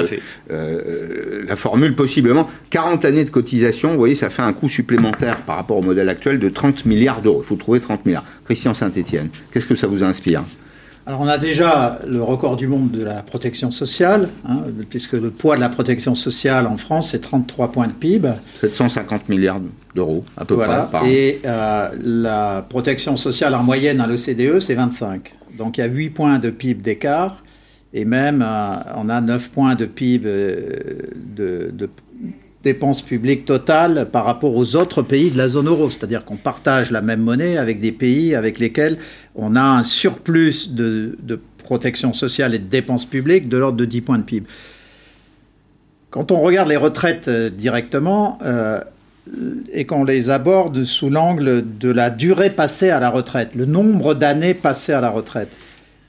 euh, la formule possiblement, quarante années de cotisation, vous voyez, ça fait un coût supplémentaire par rapport au modèle actuel de trente milliards d'euros, il faut trouver trente milliards. Christian Saint-Étienne, qu'est-ce que ça vous inspire ? Alors on a déjà le record du monde de la protection sociale, hein, puisque le poids de la protection sociale en France, c'est trente-trois points de P I B. sept cent cinquante milliards d'euros, à peu voilà. près, par an. Et euh, la protection sociale en moyenne à l'O C D E, c'est vingt-cinq. Donc il y a huit points de P I B d'écart, et même euh, on a neuf points de P I B de, de dépenses publiques totales par rapport aux autres pays de la zone euro. C'est-à-dire qu'on partage la même monnaie avec des pays avec lesquels on a un surplus de, de protection sociale et de dépenses publiques de l'ordre de dix points de P I B. Quand on regarde les retraites directement euh, et qu'on les aborde sous l'angle de la durée passée à la retraite, le nombre d'années passées à la retraite,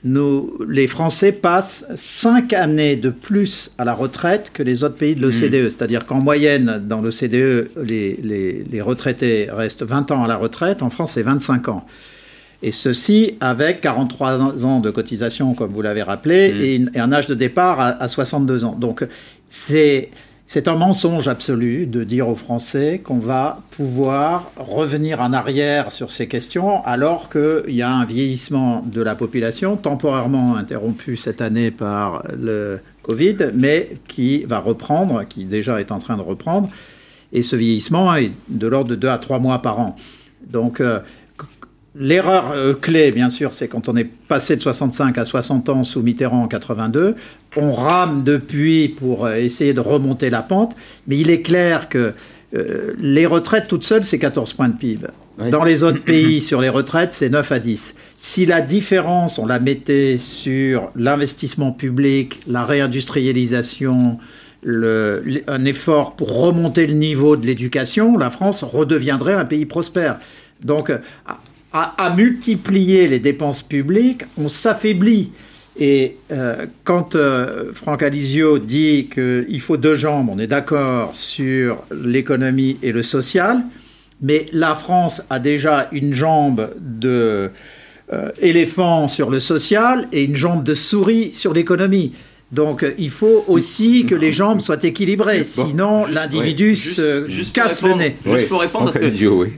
Nous, les Français passent cinq années de plus à la retraite que les autres pays de l'O C D E. Mmh. C'est-à-dire qu'en moyenne, dans l'O C D E, les, les, les retraités restent vingt ans à la retraite. En France, c'est vingt-cinq ans. Et ceci avec quarante-trois ans de cotisation, comme vous l'avez rappelé, mmh. et, une, et un âge de départ à, à soixante-deux ans. Donc, c'est... C'est un mensonge absolu de dire aux Français qu'on va pouvoir revenir en arrière sur ces questions alors qu'il y a un vieillissement de la population, temporairement interrompu cette année par le Covid, mais qui va reprendre, qui déjà est en train de reprendre. Et ce vieillissement est de l'ordre de deux à trois mois par an. Donc euh, l'erreur euh, clé, bien sûr, c'est quand on est passé de soixante-cinq à soixante ans sous Mitterrand en quatre-vingt-deux, on rame depuis pour essayer de remonter la pente, mais il est clair que euh, les retraites toutes seules, c'est quatorze points de P I B. Oui. Dans les autres pays, sur les retraites, c'est neuf à dix. Si la différence, on la mettait sur l'investissement public, la réindustrialisation, le, un effort pour remonter le niveau de l'éducation, la France redeviendrait un pays prospère. Donc, à, à multiplier les dépenses publiques, on s'affaiblit. Et euh, quand euh, Franck Alizio dit qu'il faut deux jambes, on est d'accord sur l'économie et le social, mais la France a déjà une jambe de euh, éléphant sur le social et une jambe de souris sur l'économie. Donc il faut aussi que les jambes soient équilibrées, bon, sinon juste, l'individu oui, se juste, casse répondre, le nez. Juste oui, pour répondre à ce que dit. Oui.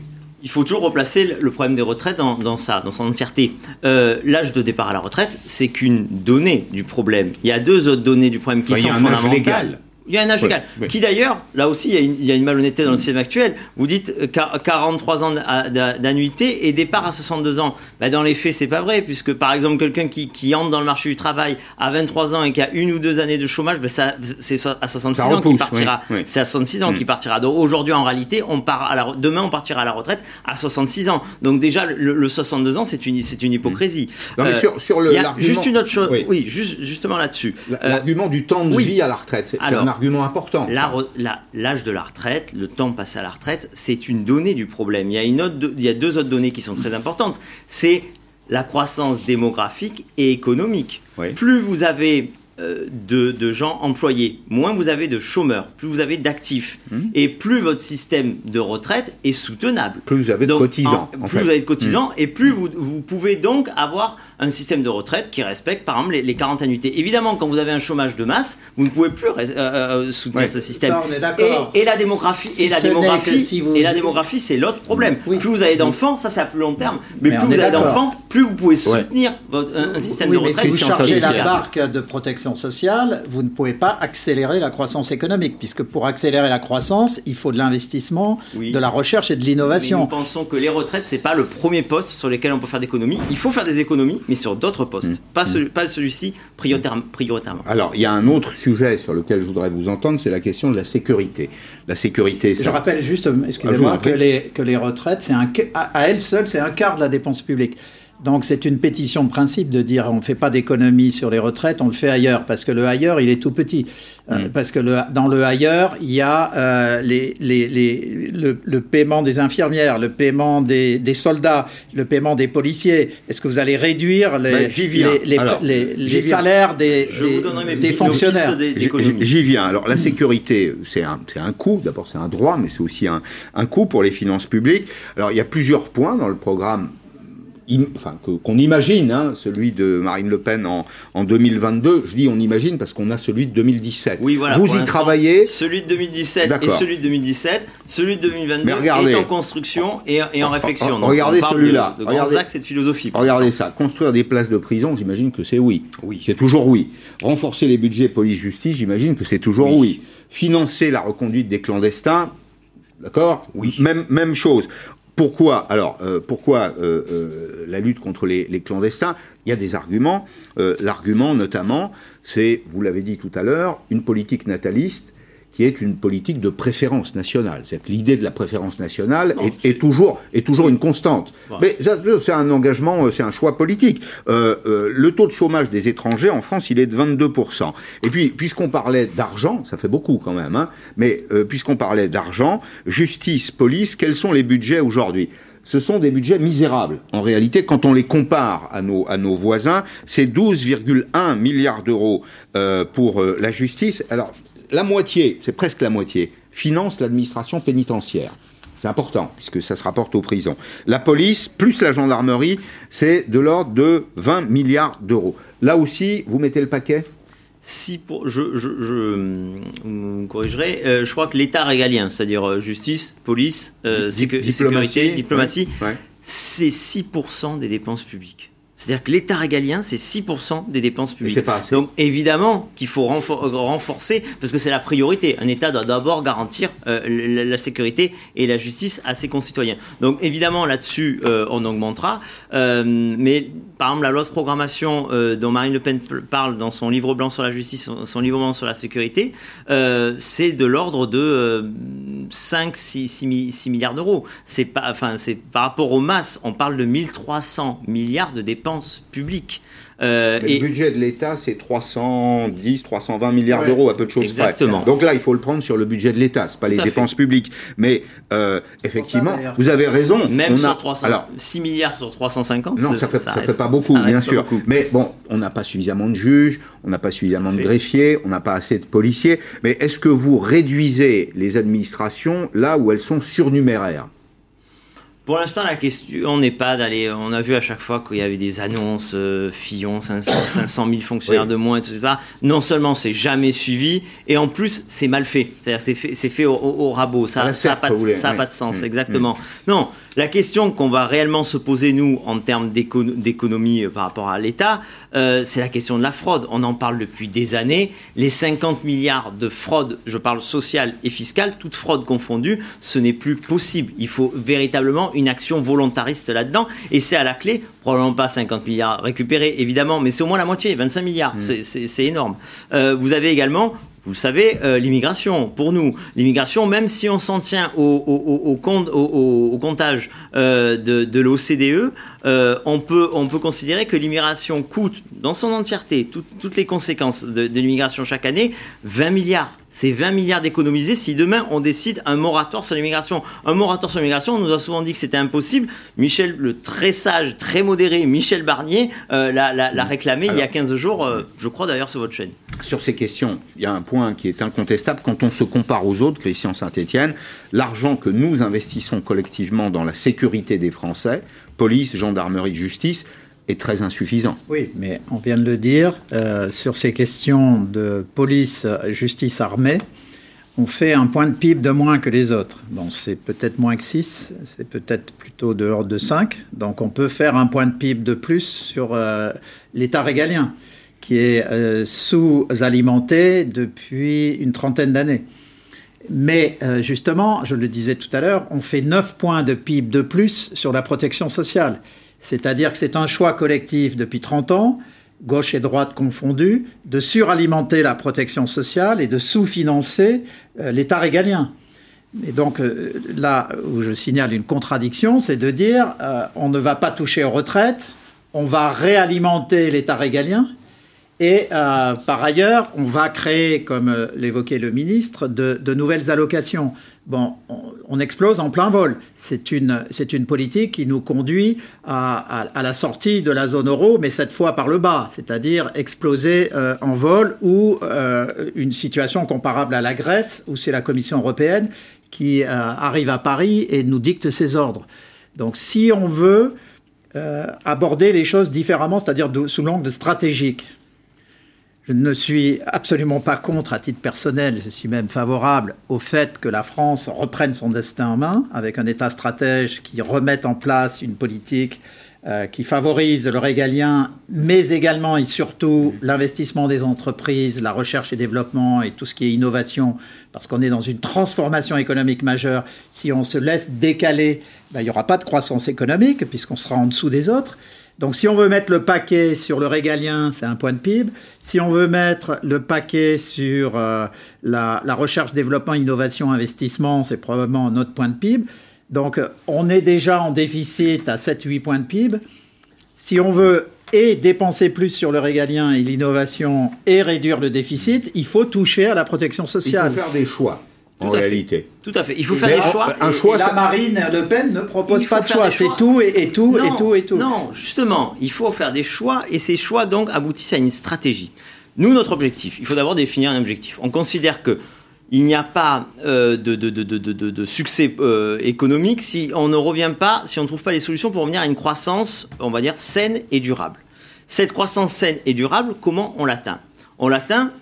Il faut toujours replacer le problème des retraites dans, dans ça, dans son entièreté. Euh, l'âge de départ à la retraite, c'est qu'une donnée du problème. Il y a deux autres données du problème qui enfin, sont fondamentales. Il y a un âge légal. Oui, oui. Qui d'ailleurs, là aussi, il y a une, il y a une malhonnêteté dans le système actuel. Vous dites euh, quarante-trois ans d'annuité et départ à soixante-deux ans. Ben, dans les faits, c'est pas vrai, puisque par exemple, quelqu'un qui, qui entre dans le marché du travail à vingt-trois ans et qui a une ou deux années de chômage, ben, ça, c'est à soixante-six ça ans repousse, qu'il partira. Oui, oui. C'est à soixante-six ans mmh. qu'il partira. Donc aujourd'hui, en réalité, on part à la, demain, on partira à la retraite à soixante-six ans. Donc déjà, le, le soixante-deux ans, c'est une, c'est une hypocrisie. Mmh. Non, mais sur, sur le, l'argument. Juste une autre chose. Oui, oui juste, justement là-dessus. L'argument euh, du temps de oui. vie à la retraite. C'est alors, un argument argument important. La, la, l'âge de la retraite, le temps passé à la retraite, c'est une donnée du problème. Il y a, une autre, il y a deux autres données qui sont très importantes. C'est la croissance démographique et économique. Oui. Plus vous avez euh, de, de gens employés, moins vous avez de chômeurs, plus vous avez d'actifs, mmh. et plus votre système de retraite est soutenable. Plus vous avez donc, de cotisants. En, en plus fait. vous avez de cotisants, mmh. et plus vous, vous pouvez donc avoir un système de retraite qui respecte, par exemple, les, les quarante annuités. Évidemment, quand vous avez un chômage de masse, vous ne pouvez plus euh, soutenir ouais, ce système. Ça, on est d'accord. Et, et la démographie, si et la démographie, si vous... et la démographie, c'est l'autre problème. Oui. Plus vous avez d'enfants, ça, c'est à plus long terme. Mais, mais plus vous avez d'accord. d'enfants, plus vous pouvez soutenir ouais. votre, un, un système oui, de retraite. Mais si vous chargez la barque de protection sociale, vous ne pouvez pas accélérer la croissance économique, puisque pour accélérer la croissance, il faut de l'investissement, oui. de la recherche et de l'innovation. Mais nous pensons que les retraites, c'est pas le premier poste sur lequel on peut faire d'économies. Il faut faire des économies. Mais sur d'autres postes, mmh. pas, celui, pas celui-ci prioritaire, prioritairement. Alors, il y a un autre sujet sur lequel je voudrais vous entendre, c'est la question de la sécurité. La sécurité... Ça... Je rappelle juste, excusez-moi, ah, que, les, que les retraites, c'est un, à elles seules, c'est un quart de la dépense publique. Donc c'est une pétition de principe de dire on ne fait pas d'économie sur les retraites, on le fait ailleurs, parce que le ailleurs, il est tout petit. Mmh. Euh, parce que le, dans le ailleurs, il y a euh, les, les, les, le, le paiement des infirmières, le paiement des, des soldats, le paiement des policiers. Est-ce que vous allez réduire les, ben, j'y viens. les, les, Alors, les, les, j'y les viens. salaires des, Je des, vous donnerai mes des fonctionnaires des, d'économie. J'y viens. Alors la sécurité, c'est un, c'est un coût. D'abord, c'est un droit, mais c'est aussi un, un coût pour les finances publiques. Alors il y a plusieurs points dans le programme. Enfin, que, qu'on imagine, hein, celui de Marine Le Pen en, en deux mille vingt-deux. Je dis on imagine parce qu'on a celui de deux mille dix-sept. Oui, voilà, vous y travaillez. Celui de deux mille dix-sept d'accord. et celui de deux mille dix-sept. Celui de deux mille vingt-deux regardez, est en construction et, et en réflexion. Donc, regardez celui-là. De, de regardez grands axes et de philosophie. Regardez ça. Construire des places de prison, j'imagine que c'est oui. oui. C'est toujours oui. Renforcer les budgets police-justice, j'imagine que c'est toujours oui. oui. Financer la reconduite des clandestins, d'accord oui. Même, même chose. Pourquoi, alors, euh, pourquoi euh, euh, la lutte contre les, les clandestins ? Il y a des arguments. Euh, l'argument, notamment, c'est, vous l'avez dit tout à l'heure, une politique nataliste qui est une politique de préférence nationale. C'est-à-dire que l'idée de la préférence nationale non, est, est, toujours, est toujours une constante. Ouais. Mais ça, c'est un engagement, c'est un choix politique. Euh, euh, le taux de chômage des étrangers en France, il est de vingt-deux pour cent. Et puis, puisqu'on parlait d'argent, ça fait beaucoup quand même, hein, mais euh, puisqu'on parlait d'argent, justice, police, quels sont les budgets aujourd'hui ? Ce sont des budgets misérables. En réalité, quand on les compare à nos, à nos voisins, c'est douze virgule un milliards d'euros euh, pour euh, la justice. Alors, la moitié, c'est presque la moitié, finance l'administration pénitentiaire. C'est important, puisque ça se rapporte aux prisons. La police, plus la gendarmerie, c'est de l'ordre de vingt milliards d'euros. Là aussi, vous mettez le paquet ? Si pour, je, je, je, vous me corrigerez, euh, je crois que l'État régalien, c'est-à-dire justice, police, euh, Di- sécu- diplomatie, sécurité, diplomatie, ouais, ouais. c'est six pour cent des dépenses publiques. C'est-à-dire que l'État régalien, c'est six pour cent des dépenses publiques. C'est pas assez. Donc évidemment qu'il faut renfor- renforcer, parce que c'est la priorité. Un État doit d'abord garantir euh, la, la sécurité et la justice à ses concitoyens. Donc évidemment, là-dessus, euh, on augmentera. Euh, mais par exemple, la loi de programmation euh, dont Marine Le Pen parle dans son livre blanc sur la justice, son, son livre blanc sur la sécurité, euh, c'est de l'ordre de euh, cinq, six, six, six milliards d'euros. C'est pas, enfin, c'est par rapport aux masses, on parle de mille trois cents milliards de dépenses publique. Euh, et le budget de l'État, c'est trois cent dix, trois cent vingt milliards ouais, d'euros à peu de choses près. Donc là, il faut le prendre sur le budget de l'État, c'est pas tout les dépenses fait. publiques. Mais euh, effectivement, ça, vous avez raison. Même on sur a, trois cents, alors, six milliards sur trois cent cinquante. Non, ça fait, ça ça reste, fait pas beaucoup, bien sûr. Beaucoup. Mais bon, on n'a pas suffisamment de juges, on n'a pas suffisamment de greffiers, on n'a pas assez de policiers. Mais est-ce que vous réduisez les administrations là où elles sont surnuméraires ? Pour l'instant, la question n'est pas d'aller... On a vu à chaque fois qu'il y avait des annonces, euh, Fillon, cinq cent mille fonctionnaires oui. de moins, et cetera. Non seulement c'est jamais suivi, et en plus, c'est mal fait. C'est-à-dire c'est fait, c'est fait au, au, au rabot. Ça n'a ça pas, oui. pas de sens, mmh. exactement. Mmh. Non, la question qu'on va réellement se poser, nous, en termes d'éco- d'économie euh, par rapport à l'État, euh, c'est la question de la fraude. On en parle depuis des années. Les cinquante milliards de fraude, je parle sociale et fiscale, toutes fraudes confondues, ce n'est plus possible. Il faut véritablement... une action volontariste là-dedans, et c'est à la clé, probablement pas cinquante milliards récupérés, évidemment, mais c'est au moins la moitié, vingt-cinq milliards, mmh. c'est, c'est, c'est énorme. Euh, vous avez également... Vous savez, euh, l'immigration, pour nous, l'immigration, même si on s'en tient au, au, au, au, compte, au, au, au comptage euh, de, de l'O C D E, euh, on, peut, on peut considérer que l'immigration coûte, dans son entièreté, tout, toutes les conséquences de, de l'immigration chaque année, vingt milliards. C'est vingt milliards d'économiser si demain on décide un moratoire sur l'immigration. Un moratoire sur l'immigration, on nous a souvent dit que c'était impossible. Michel, le très sage, très modéré, Michel Barnier, euh, l'a, l'a, l'a réclamé Alors, il y a quinze jours, euh, je crois d'ailleurs sur votre chaîne. Sur ces questions, il y a un point qui est incontestable. Quand on se compare aux autres, Christian Saint-Étienne, l'argent que nous investissons collectivement dans la sécurité des Français, police, gendarmerie, justice, est très insuffisant. Oui, mais on vient de le dire, euh, sur ces questions de police, justice, armée, on fait un point de P I B de moins que les autres. Bon, c'est peut-être moins que six, c'est peut-être plutôt de l'ordre de cinq, donc on peut faire un point de P I B de plus sur euh, l'État régalien, qui est euh, sous-alimenté depuis une trentaine d'années. Mais euh, justement, je le disais tout à l'heure, on fait neuf points de P I B de plus sur la protection sociale. C'est-à-dire que c'est un choix collectif depuis trente ans, gauche et droite confondues, de suralimenter la protection sociale et de sous-financer euh, l'État régalien. Et donc euh, là où je signale une contradiction, c'est de dire euh, on ne va pas toucher aux retraites, on va réalimenter l'État régalien et euh, par ailleurs on va créer, comme euh, l'évoquait le ministre, de, de nouvelles allocations. Bon, on explose en plein vol. C'est une, c'est une politique qui nous conduit à, à, à la sortie de la zone euro, mais cette fois par le bas, c'est-à-dire exploser euh, en vol ou euh, une situation comparable à la Grèce, où c'est la Commission européenne qui euh, arrive à Paris et nous dicte ses ordres. Donc si on veut euh, aborder les choses différemment, c'est-à-dire de, sous l'angle stratégique, je ne suis absolument pas contre, à titre personnel, je suis même favorable au fait que la France reprenne son destin en main, avec un État stratège qui remette en place une politique euh, qui favorise le régalien, mais également et surtout l'investissement des entreprises, la recherche et développement et tout ce qui est innovation, parce qu'on est dans une transformation économique majeure. Si on se laisse décaler, ben, il n'y aura pas de croissance économique, puisqu'on sera en dessous des autres. Donc si on veut mettre le paquet sur le régalien, c'est un point de P I B. Si on veut mettre le paquet sur euh, la, la recherche, développement, innovation, investissement, c'est probablement un autre point de P I B. Donc on est déjà en déficit à sept à huit points de P I B. Si on veut et dépenser plus sur le régalien et l'innovation et réduire le déficit, il faut toucher à la protection sociale. Il faut faire des choix. Tout en réalité. Fait. Tout à fait. Il faut faire mais des choix. Un choix et la ça... Marine Le Pen ne propose pas de choix. C'est tout et, et tout non, et tout et tout. Non, justement, il faut faire des choix et ces choix donc aboutissent à une stratégie. Nous, notre objectif, il faut d'abord définir un objectif. On considère que il n'y a pas euh, de, de, de, de, de, de succès euh, économique si on ne revient pas, si on ne trouve pas les solutions pour revenir à une croissance, on va dire, saine et durable. Cette croissance saine et durable, comment on l'atteint ? On l'atteint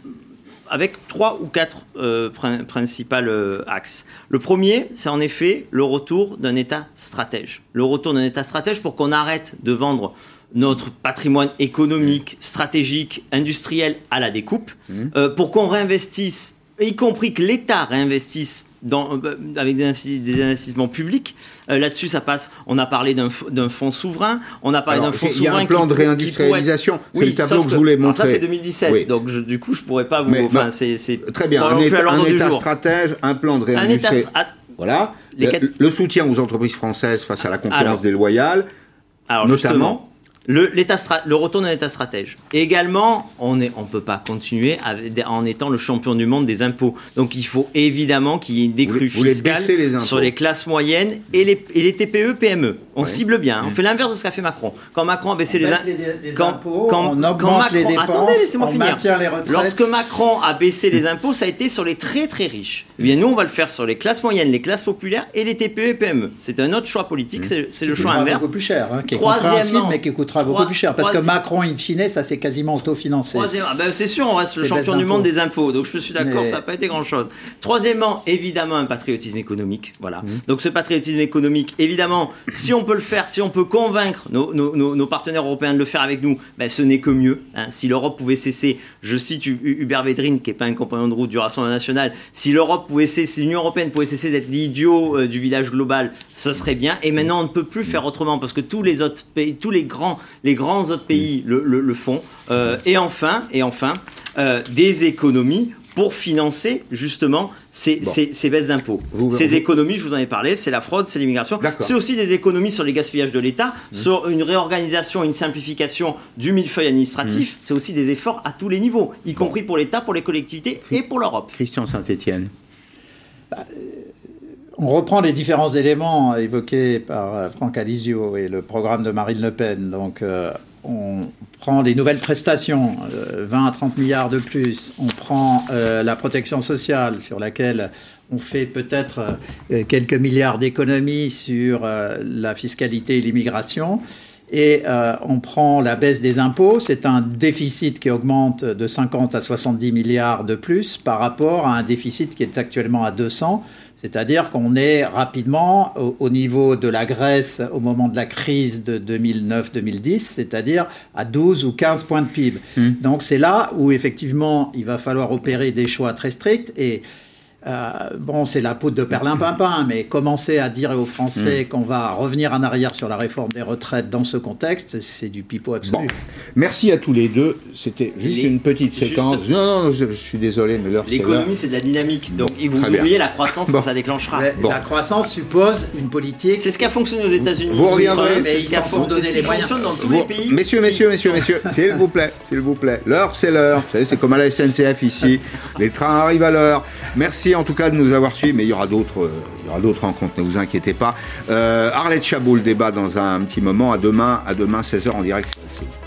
avec trois ou quatre euh, prin- principaux euh, axes. Le premier, c'est en effet le retour d'un État stratège. Le retour d'un État stratège pour qu'on arrête de vendre notre patrimoine économique, stratégique, industriel à la découpe, mmh. euh, pour qu'on réinvestisse, y compris que l'État réinvestisse Dans, euh, avec des, des investissements publics. Euh, là-dessus, ça passe. On a parlé d'un, d'un fonds souverain. On a parlé alors, d'un fonds souverain. Il y a un plan qui, de réindustrialisation. Être... C'est oui, le tableau que je voulais montrer. Ça, c'est deux mille dix-sept. Oui. Donc, je, du coup, je ne pourrais pas vous. Mais, enfin, bah, c'est, c'est très bien. Un, éta, un État stratège, un plan de réindustrialisation. État... Voilà. Les... Le, le soutien aux entreprises françaises face à la concurrence alors, déloyale, alors, notamment. Le, l'état stra- le retour d'un État stratège. Et également, on ne on peut pas continuer avec, en étant le champion du monde des impôts. Donc il faut évidemment qu'il y ait une décrue vous, fiscale vous les sur les classes moyennes et les, et les T P E P M E. On ouais. cible bien. On ouais. fait l'inverse de ce qu'a fait Macron. Quand Macron a baissé les, in- les, les quand, impôts, quand, on augmente quand Macron, les dépenses, attendez, laissez-moi on finir. Maintient les retraites. Lorsque Macron a baissé les impôts, ça a été sur les très très riches. Eh bien nous, on va le faire sur les classes moyennes, les classes populaires et les T P E P M E. C'est un autre choix politique, mmh. c'est, c'est le choix inverse. Beaucoup plus cher, hein, qui est compréhensible, mais qui coûtera beaucoup trois, plus cher, parce que Macron, in fine, ça s'est quasiment autofinancé. Ah ben c'est sûr, on reste c'est le champion du monde des impôts, donc je suis d'accord, mais... ça n'a pas été grand-chose. Troisièmement, évidemment, un patriotisme économique. Voilà. Mmh. Donc ce patriotisme économique, évidemment, si on peut le faire, si on peut convaincre nos, nos, nos, nos partenaires européens de le faire avec nous, ben, ce n'est que mieux. Hein. Si l'Europe pouvait cesser, je cite Hubert Védrine, qui n'est pas un compagnon de route du Rassemblement National, si l'Europe pouvait cesser, si l'Union Européenne pouvait cesser d'être l'idiot euh, du village global, ce serait bien. Et maintenant, on ne peut plus faire autrement, parce que tous les autres pays, tous les grands les grands autres pays le, le, le font. Euh, et enfin, et enfin euh, des économies pour financer justement ces, bon. ces, ces baisses d'impôts. Vous, ces vous... économies, je vous en ai parlé, c'est la fraude, c'est l'immigration. C'est aussi des économies sur les gaspillages de l'État, mmh. sur une réorganisation, une simplification du millefeuille administratif. Mmh. C'est aussi des efforts à tous les niveaux, y bon. compris pour l'État, pour les collectivités et pour l'Europe. Christian Saint-Étienne. Bah, on reprend les différents éléments évoqués par Franck Alizio et le programme de Marine Le Pen. Donc, euh, on prend les nouvelles prestations, euh, vingt à trente milliards de plus. On prend euh, la protection sociale sur laquelle on fait peut-être euh, quelques milliards d'économies sur euh, la fiscalité et l'immigration. Et euh, on prend la baisse des impôts. C'est un déficit qui augmente de cinquante à soixante-dix milliards de plus par rapport à un déficit qui est actuellement à deux cents. C'est-à-dire qu'on est rapidement au, au niveau de la Grèce au moment de la crise de deux mille neuf deux mille dix, c'est-à-dire à douze ou quinze points de P I B. Mmh. Donc c'est là où effectivement il va falloir opérer des choix très stricts et Euh, bon, c'est la poudre de perlimpinpin, mais commencer à dire aux Français mmh. qu'on va revenir en arrière sur la réforme des retraites dans ce contexte, c'est du pipeau absolu. Bon. Merci à tous les deux. C'était juste les... une petite séquence. Juste... Non, non, je, je suis désolé, mais l'heure c'est là. L'économie, c'est de la dynamique. Donc, bon, et vous oubliez la croissance bon. quand ça déclenchera. Mais bon. La croissance suppose une politique. C'est ce qui a fonctionné aux États-Unis. Vous reviendrez. C'est ce qui a fonctionné les moyens dans tous vous... les pays. Messieurs, messieurs, messieurs, messieurs, s'il vous plaît, s'il vous plaît. L'heure, c'est l'heure. Vous savez, c'est comme à la S N C F ici. Les trains arrivent à l'heure. Merci. En tout cas de nous avoir suivis, mais il y aura d'autres, euh, il y aura d'autres rencontres, ne vous inquiétez pas. Euh, Arlette Chabot, le débat dans un, un petit moment. À demain, à demain seize heures en direct sur L C I.